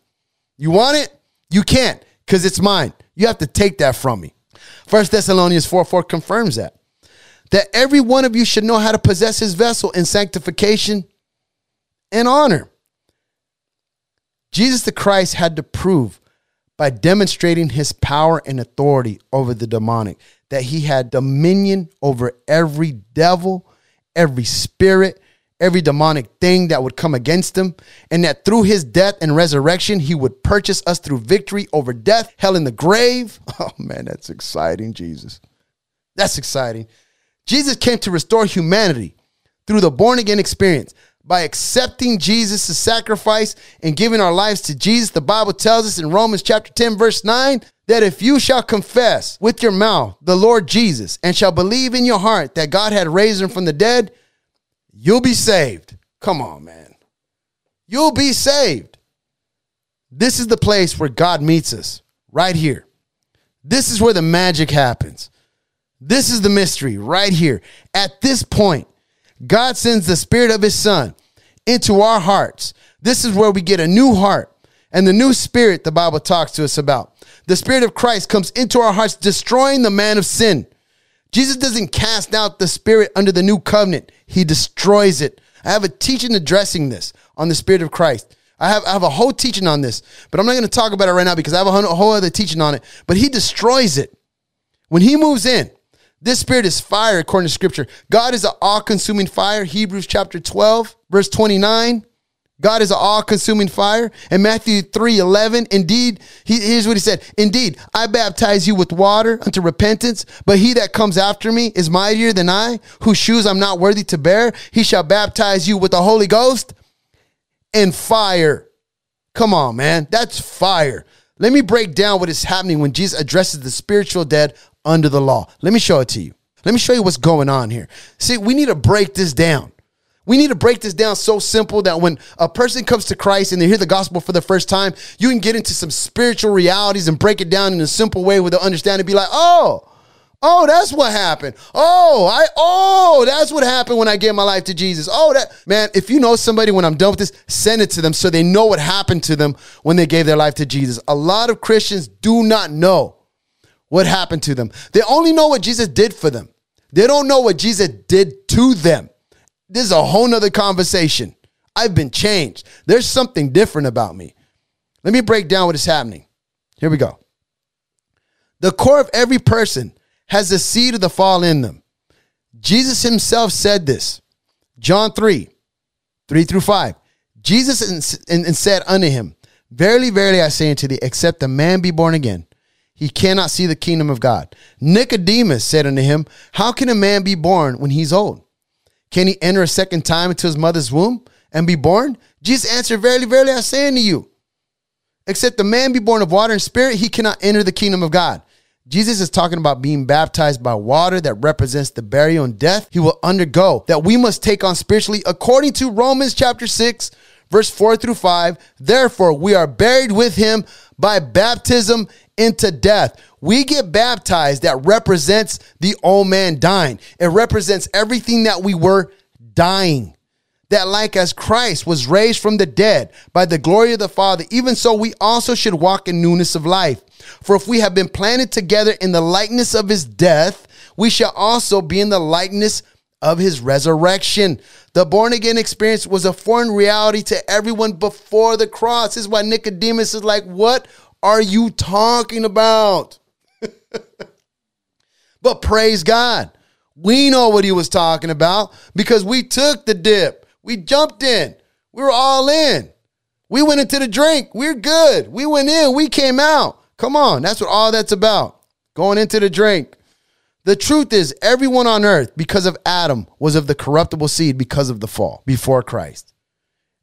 You want it? You can't, because it's mine. You have to take that from me. 1 Thessalonians 4:4 confirms that every one of you should know how to possess his vessel in sanctification and honor. Jesus the Christ had to prove by demonstrating his power and authority over the demonic that he had dominion over every devil, every spirit, every demonic thing that would come against him, and that through his death and resurrection, he would purchase us through victory over death, hell, and the grave. Oh man, that's exciting, Jesus. That's exciting. Jesus came to restore humanity through the born again experience by accepting Jesus' sacrifice and giving our lives to Jesus. The Bible tells us in Romans chapter 10, verse 9, that if you shall confess with your mouth the Lord Jesus and shall believe in your heart that God had raised him from the dead, you'll be saved. Come on, man. You'll be saved. This is the place where God meets us, right here. This is where the magic happens. This is the mystery right here. At this point, God sends the Spirit of his Son into our hearts. This is where we get a new heart and the new spirit the Bible talks to us about. The Spirit of Christ comes into our hearts, destroying the man of sin. Jesus doesn't cast out the spirit under the new covenant. He destroys it. I have a teaching addressing this on the Spirit of Christ. I have a whole teaching on this, but I'm not going to talk about it right now because I have a whole other teaching on it. But he destroys it. When he moves in, this spirit is fire according to Scripture. God is an all-consuming fire. Hebrews chapter 12, verse 29. God is an all-consuming fire. And Matthew 3:11, indeed, here's what he said. Indeed, I baptize you with water unto repentance, but he that comes after me is mightier than I, whose shoes I'm not worthy to bear. He shall baptize you with the Holy Ghost and fire. Come on, man. That's fire. Let me break down what is happening when Jesus addresses the spiritual dead under the law. Let me show it to you. Let me show you what's going on here. See, we need to break this down. We need to break this down so simple that when a person comes to Christ and they hear the gospel for the first time, you can get into some spiritual realities and break it down in a simple way where they'll understand and be like, oh, that's what happened. Oh, that's what happened when I gave my life to Jesus. Oh, that, man, if you know somebody, when I'm done with this, send it to them so they know what happened to them when they gave their life to Jesus. A lot of Christians do not know what happened to them. They only know what Jesus did for them. They don't know what Jesus did to them. This is a whole nother conversation. I've been changed. There's something different about me. Let me break down what is happening. Here we go. The core of every person has the seed of the fall in them. Jesus himself said this. John 3:3-5. Jesus and said unto him, verily, verily, I say unto thee, except a man be born again, he cannot see the kingdom of God. Nicodemus said unto him, how can a man be born when he's old? Can he enter a second time into his mother's womb and be born? Jesus answered, verily, verily, I say unto you, except the man be born of water and spirit, he cannot enter the kingdom of God. Jesus is talking about being baptized by water that represents the burial and death he will undergo, that we must take on spiritually according to Romans chapter 6, verse 4-5. Therefore, we are buried with him by baptism into death. We get baptized that represents the old man dying. It represents everything that we were dying. That like as Christ was raised from the dead by the glory of the Father, even so we also should walk in newness of life. For if we have been planted together in the likeness of his death, we shall also be in the likeness of his resurrection. The born-again experience was a foreign reality to everyone before the cross. This is why Nicodemus is like, what are you talking about? But praise God, we know what he was talking about because we took the dip. We jumped in. We were all in. We went into the drink. We're good. We went in. We came out. Come on. That's what all that's about. Going into the drink. The truth is everyone on earth because of Adam was of the corruptible seed because of the fall before Christ.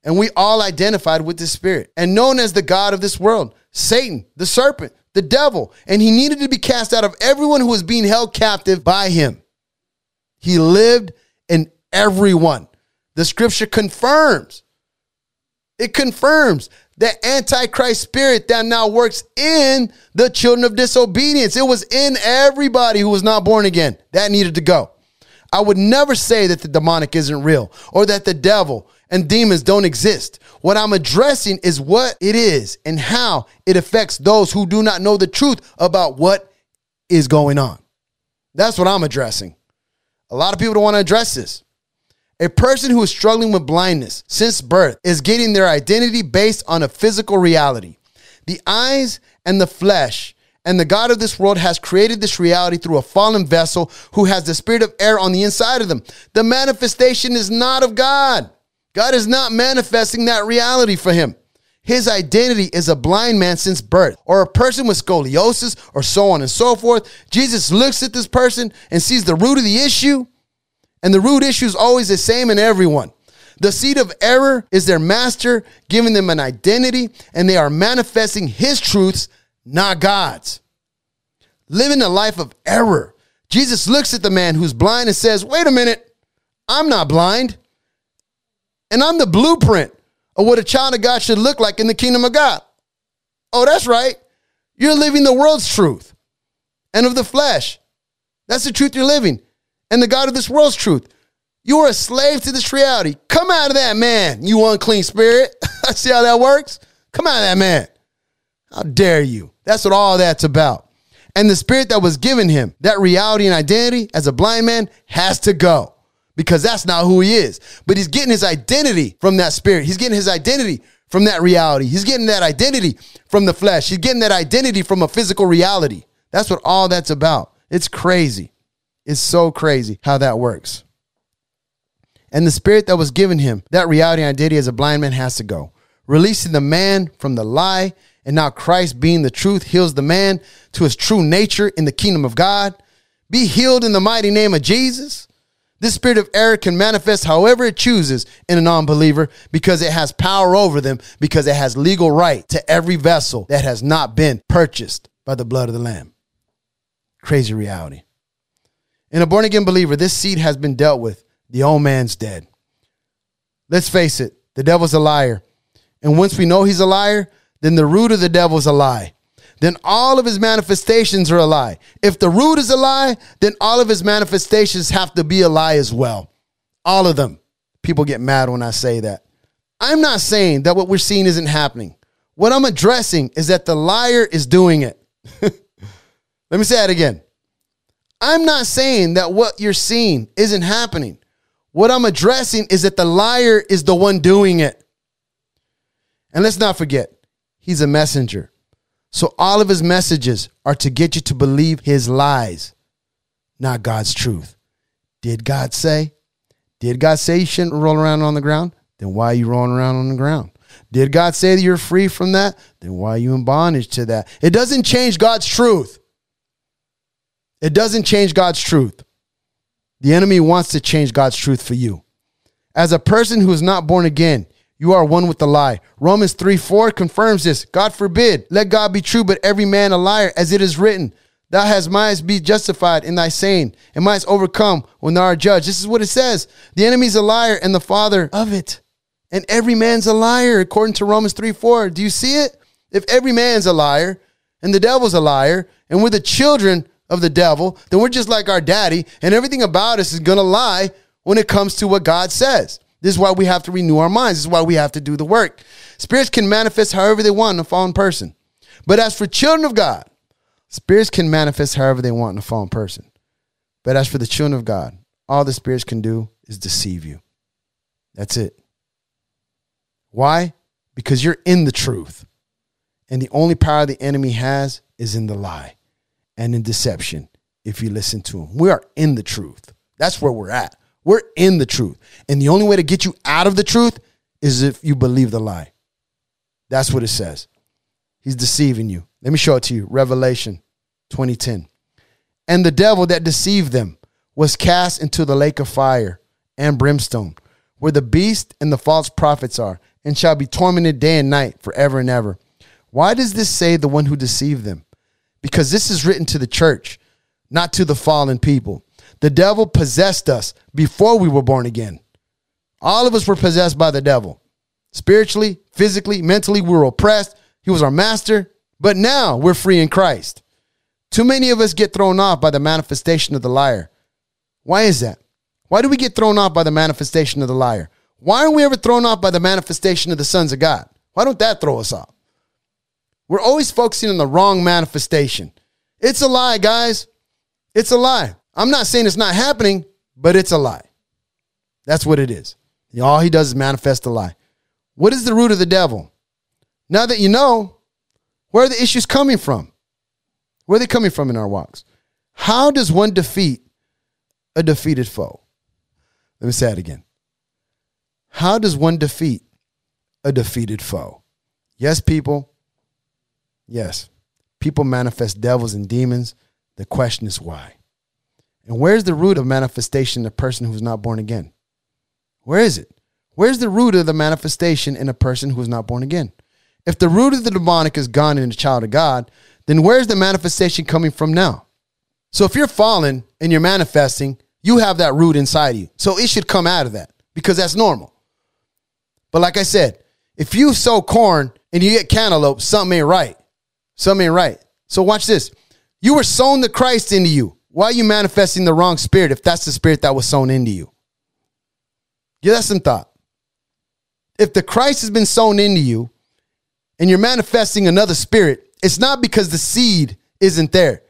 And we all identified with the spirit and known as the god of this world, Satan, the serpent, the devil. And he needed to be cast out of everyone who was being held captive by him. He lived in everyone. The scripture confirms. It confirms that antichrist spirit that now works in the children of disobedience. It was in everybody who was not born again. That needed to go. I would never say that the demonic isn't real or that the devil and demons don't exist. What I'm addressing is what it is and how it affects those who do not know the truth about what is going on. That's what I'm addressing. A lot of people don't want to address this. A person who is struggling with blindness since birth is getting their identity based on a physical reality. The eyes and the flesh and the god of this world has created this reality through a fallen vessel who has the spirit of error on the inside of them. The manifestation is not of God. God is not manifesting that reality for him. His identity is a blind man since birth or a person with scoliosis or so on and so forth. Jesus looks at this person and sees the root of the issue. And the root issue is always the same in everyone. The seed of error is their master, giving them an identity, and they are manifesting his truths, not God's. Living a life of error. Jesus looks at the man who's blind and says, wait a minute, I'm not blind. And I'm the blueprint of what a child of God should look like in the kingdom of God. Oh, that's right. You're living the world's truth and of the flesh. That's the truth you're living. And the God of this world's truth. You are a slave to this reality. Come out of that man, you unclean spirit. See how that works? Come out of that man. How dare you? That's what all that's about. And the spirit that was given him, that reality and identity as a blind man has to go, because that's not who he is. But he's getting his identity from that spirit. He's getting his identity from that reality. He's getting that identity from the flesh. He's getting that identity from a physical reality. That's what all that's about. It's crazy. It's so crazy how that works. And the spirit that was given him, that reality and identity as a blind man has to go, releasing the man from the lie. And now Christ, being the truth, heals the man to his true nature in the kingdom of God. Be healed in the mighty name of Jesus. This spirit of error can manifest however it chooses in a non-believer, because it has power over them, because it has legal right to every vessel that has not been purchased by the blood of the Lamb. Crazy reality. In a born-again believer, this seed has been dealt with. The old man's dead. Let's face it, the devil's a liar. And once we know he's a liar, then the root of the devil's a lie. Then all of his manifestations are a lie. If the root is a lie, then all of his manifestations have to be a lie as well. All of them. People get mad when I say that. I'm not saying that what we're seeing isn't happening. What I'm addressing is that the liar is doing it. Let me say that again. I'm not saying that what you're seeing isn't happening. What I'm addressing is that the liar is the one doing it. And let's not forget, he's a messenger. So all of his messages are to get you to believe his lies, not God's truth. Did God say? Did God say you shouldn't roll around on the ground? Then why are you rolling around on the ground? Did God say that you're free from that? Then why are you in bondage to that? It doesn't change God's truth. It doesn't change God's truth. The enemy wants to change God's truth for you. As a person who is not born again, you are one with the lie. Romans 3:4 confirms this. God forbid, let God be true, but every man a liar, as it is written, thou hast mightest be justified in thy saying, and mightest overcome when thou art judged. This is what it says. The enemy's a liar and the father of it. And every man's a liar, according to Romans 3:4. Do you see it? If every man's a liar, and the devil's a liar, and we're the children of the devil, then we're just like our daddy, and everything about us is going to lie when it comes to what God says. This is why we have to renew our minds. This is why we have to do the work. Spirits can manifest however they want in a fallen person. But as for children of God, spirits can manifest however they want in a fallen person. But as for the children of God, all the spirits can do is deceive you. That's it. Why? Because you're in the truth. And the only power the enemy has is in the lie and in deception, if you listen to him. We are in the truth. That's where we're at. We're in the truth. And the only way to get you out of the truth is if you believe the lie. That's what it says. He's deceiving you. Let me show it to you. Revelation 20:10. And the devil that deceived them was cast into the lake of fire and brimstone, where the beast and the false prophets are, and shall be tormented day and night forever and ever. Why does this say the one who deceived them? Because this is written to the church, not to the fallen people. The devil possessed us before we were born again. All of us were possessed by the devil. Spiritually, physically, mentally, we were oppressed. He was our master. But now we're free in Christ. Too many of us get thrown off by the manifestation of the liar. Why is that? Why do we get thrown off by the manifestation of the liar? Why aren't we ever thrown off by the manifestation of the sons of God? Why don't that throw us off? We're always focusing on the wrong manifestation. It's a lie, guys. It's a lie. I'm not saying it's not happening, but it's a lie. That's what it is. All he does is manifest a lie. What is the root of the devil? Now that you know, where are the issues coming from? Where are they coming from in our walks? How does one defeat a defeated foe? Let me say it again. How does one defeat a defeated foe? Yes, people. Yes. People manifest devils and demons. The question is why? And where's the root of manifestation in a person who's not born again? Where is it? Where's the root of the manifestation in a person who is not born again? If the root of the demonic is gone in the child of God, then where's the manifestation coming from now? So if you're fallen and you're manifesting, you have that root inside you. So it should come out of that because that's normal. But like I said, if you sow corn and you get cantaloupe, something ain't right. Something ain't right. So watch this. You were sown the Christ into you. Why are you manifesting the wrong spirit if that's the spirit that was sown into you? Give that some thought. If the Christ has been sown into you and you're manifesting another spirit, it's not because the seed isn't there.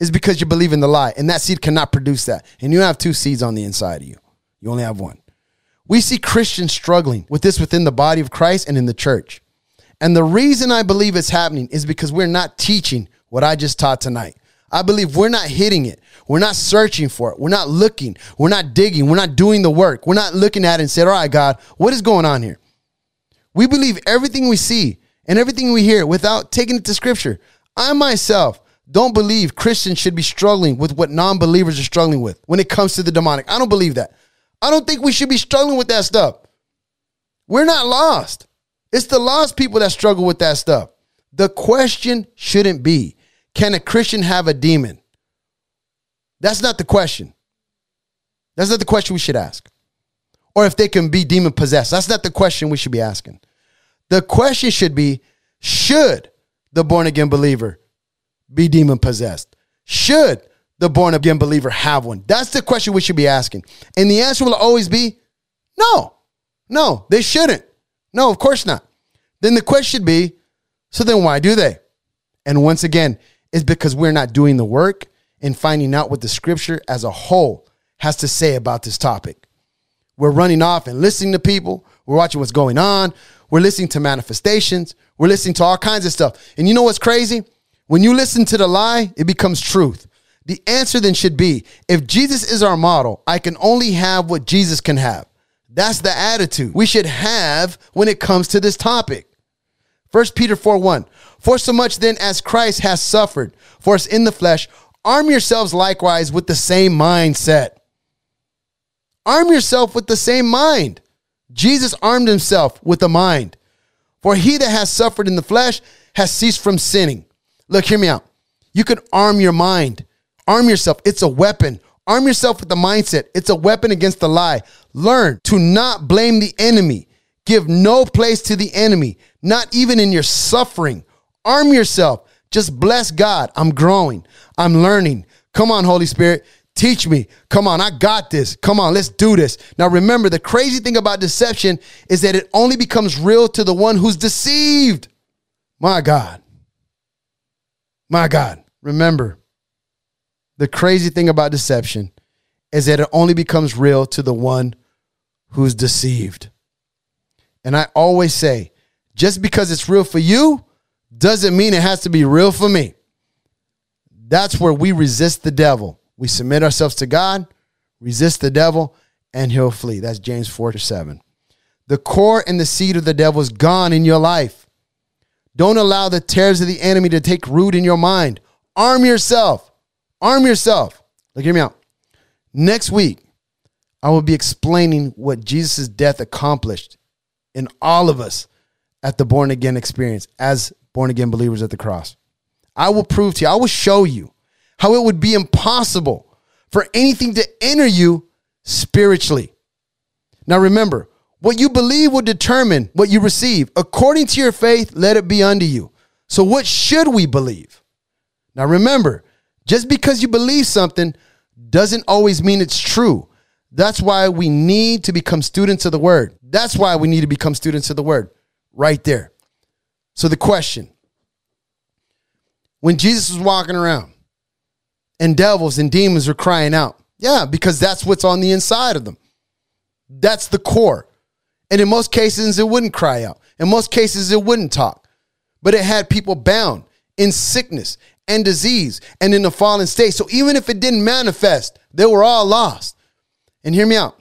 It's because you believe in the lie, and that seed cannot produce that. And you don't have two seeds on the inside of you. You only have one. We see Christians struggling with this within the body of Christ and in the church. And the reason I believe it's happening is because we're not teaching what I just taught tonight. I believe we're not hitting it. We're not searching for it. We're not looking. We're not digging. We're not doing the work. We're not looking at it and saying, all right, God, what is going on here? We believe everything we see and everything we hear without taking it to scripture. I myself don't believe Christians should be struggling with what non-believers are struggling with when it comes to the demonic. I don't believe that. I don't think we should be struggling with that stuff. We're not lost. It's the lost people that struggle with that stuff. The question shouldn't be, can a Christian have a demon? That's not the question. That's not the question we should ask. Or if they can be demon possessed. That's not the question we should be asking. The question should be, should the born-again believer be demon possessed? Should the born-again believer have one? That's the question we should be asking. And the answer will always be, no. No, they shouldn't. No, of course not. Then the question should be, so then why do they? And once again, it's because we're not doing the work and finding out what the scripture as a whole has to say about this topic. We're running off and listening to people. We're watching what's going on. We're listening to manifestations. We're listening to all kinds of stuff. And you know what's crazy? When you listen to the lie, it becomes truth. The answer then should be, if Jesus is our model, I can only have what Jesus can have. That's the attitude we should have when it comes to this topic. 1 Peter 4:1, for so much then as Christ has suffered for us in the flesh, arm yourselves likewise with the same mindset. Arm yourself with the same mind. Jesus armed himself with a mind. For he that has suffered in the flesh has ceased from sinning. Look, hear me out. You can arm your mind. Arm yourself. It's a weapon. Arm yourself with the mindset. It's a weapon against the lie. Learn to not blame the enemy. Give no place to the enemy, not even in your suffering. Arm yourself. Just bless God. I'm growing. I'm learning. Come on, Holy Spirit. Teach me. Come on, I got this. Come on, let's do this. Now, remember, the crazy thing about deception is that it only becomes real to the one who's deceived. My God. My God. Remember, the crazy thing about deception is that it only becomes real to the one who's deceived. And I always say, just because it's real for you doesn't mean it has to be real for me. That's where we resist the devil. We submit ourselves to God, resist the devil, and he'll flee. That's James 4:7. The core and the seed of the devil is gone in your life. Don't allow the tares of the enemy to take root in your mind. Arm yourself. Arm yourself. Look, hear me out. Next week, I will be explaining what Jesus' death accomplished in all of us at the born-again experience as born-again believers at the cross. I will prove to you, I will show you how it would be impossible for anything to enter you spiritually. Now remember, what you believe will determine what you receive. According to your faith, let it be unto you. So what should we believe? Now remember, just because you believe something doesn't always mean it's true. That's why we need to become students of the word. That's why we need to become students of the word right there. So the question, when Jesus was walking around, and devils and demons were crying out. Yeah, because that's what's on the inside of them. That's the core. And in most cases, it wouldn't cry out. In most cases, it wouldn't talk. But it had people bound in sickness and disease and in a fallen state. So even if it didn't manifest, they were all lost. And hear me out.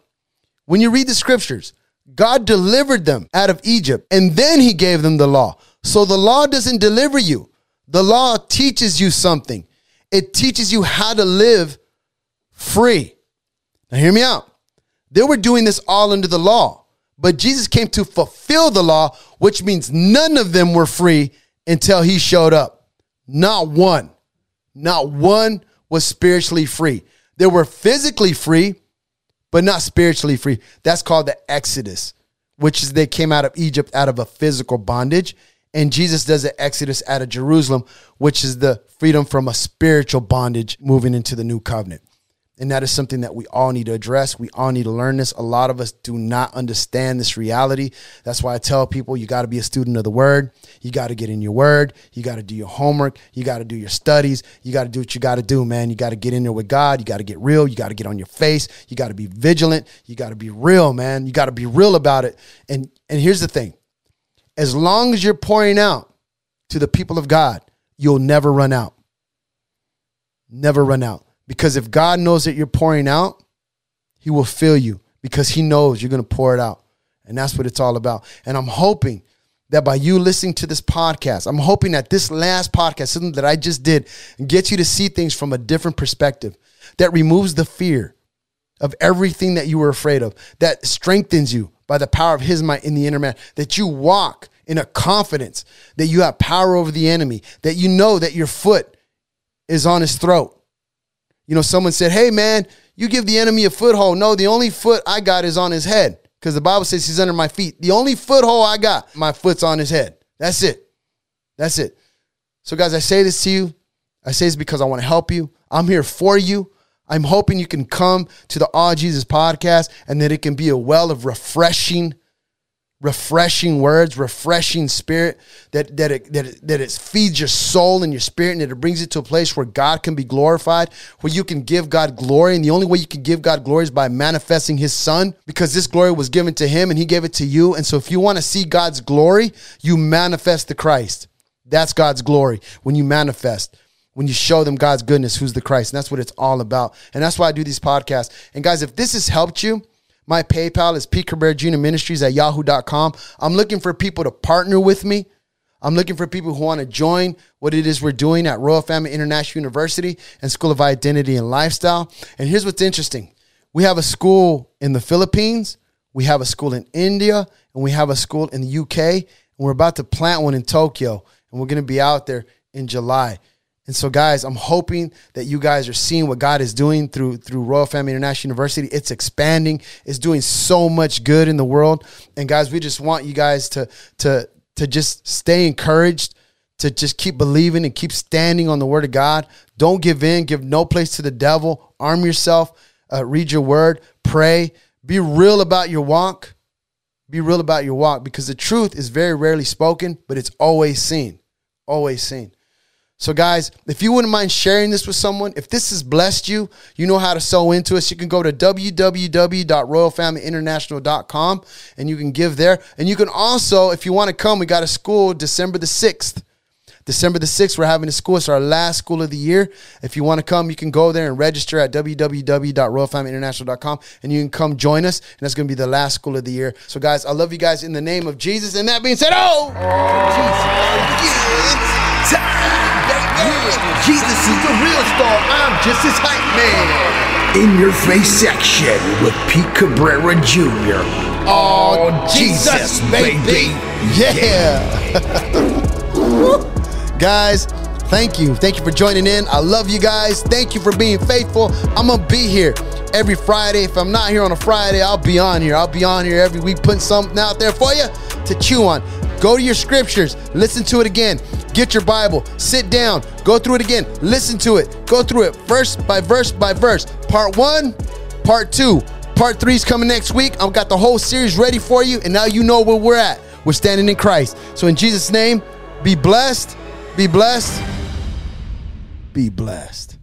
When you read the scriptures, God delivered them out of Egypt, and then he gave them the law. So the law doesn't deliver you. The law teaches you something. It teaches you how to live free. Now hear me out. They were doing this all under the law, But Jesus came to fulfill the law, which means none of them were free until he showed up. Not one. Not one was spiritually free. They were physically free, but not spiritually free. That's called the Exodus, which is they came out of Egypt out of a physical bondage. And Jesus does the Exodus out of Jerusalem, which is the freedom from a spiritual bondage moving into the new covenant. And that is something that we all need to address. We all need to learn this. A lot of us do not understand this reality. That's why I tell people you got to be a student of the word. You got to get in your word. You got to do your homework. You got to do your studies. You got to do what you got to do, man. You got to get in there with God. You got to get real. You got to get on your face. You got to be vigilant. You got to be real, man. You got to be real about it. And here's the thing. As long as you're pouring out to the people of God, you'll never run out. Never run out. Because if God knows that you're pouring out, he will fill you because he knows you're going to pour it out. And that's what it's all about. And I'm hoping that by you listening to this podcast, I'm hoping that this last podcast, something that I just did, gets you to see things from a different perspective that removes the fear of everything that you were afraid of, that strengthens you by the power of his might in the inner man, that you walk in a confidence, that you have power over the enemy, that you know that your foot is on his throat. You know, someone said, hey, man, you give the enemy a foothold. No, the only foot I got is on his head because the Bible says he's under my feet. The only foothold I got, my foot's on his head. That's it. That's it. So, guys, I say this to you. I say this because I want to help you. I'm here for you. I'm hoping you can come to the All Jesus podcast and that it can be a well of refreshing words, refreshing spirit, that it feeds your soul and your spirit, and that it brings it to a place where God can be glorified, where you can give God glory. And the only way you can give God glory is by manifesting his son, because this glory was given to him and he gave it to you. And so if you want to see God's glory, you manifest the Christ. That's God's glory when you manifest. When you show them God's goodness, who's the Christ. And that's what it's all about. And that's why I do these podcasts. And guys, if this has helped you, my PayPal is PeteCabreraJrMinistries@yahoo.com. I'm looking for people to partner with me. I'm looking for people who want to join what it is we're doing at Royal Family International University and School of Identity and Lifestyle. And here's what's interesting. We have a school in the Philippines. We have a school in India. And we have a school in the UK. And we're about to plant one in Tokyo. And we're going to be out there in July. And so, guys, I'm hoping that you guys are seeing what God is doing through Royal Family International University. It's expanding. It's doing so much good in the world. And, guys, we just want you guys to just stay encouraged, to just keep believing and keep standing on the word of God. Don't give in. Give no place to the devil. Arm yourself. Read your word. Pray. Be real about your walk. Be real about your walk, because the truth is very rarely spoken, but it's always seen. Always seen. So, guys, if you wouldn't mind sharing this with someone, if this has blessed you, you know how to sow into us. You can go to www.royalfamilyinternational.com and you can give there. And you can also, if you want to come, we got a school December the 6th. December the 6th, we're having a school. It's our last school of the year. If you want to come, you can go there and register at www.royalfamilyinternational.com, and you can come join us. And that's going to be the last school of the year. So, guys, I love you guys in the name of Jesus. And that being said, Jesus. Time. Jesus is the real star. I'm just his hype man. In your face section with Pete Cabrera Jr. Oh, Jesus, baby. Yeah. Guys, thank you. Thank you for joining in. I love you guys. Thank you for being faithful. I'm going to be here every Friday. If I'm not here on a Friday, I'll be on here. I'll be on here every week putting something out there for you to chew on. Go to your scriptures. Listen to it again. Get your Bible. Sit down. Go through it again. Listen to it. Go through it verse by verse by verse. Part 1, part 2, part 3 is coming next week. I've got the whole series ready for you, and now you know where we're at. We're standing in Christ. So in Jesus' name, be blessed. Be blessed. Be blessed.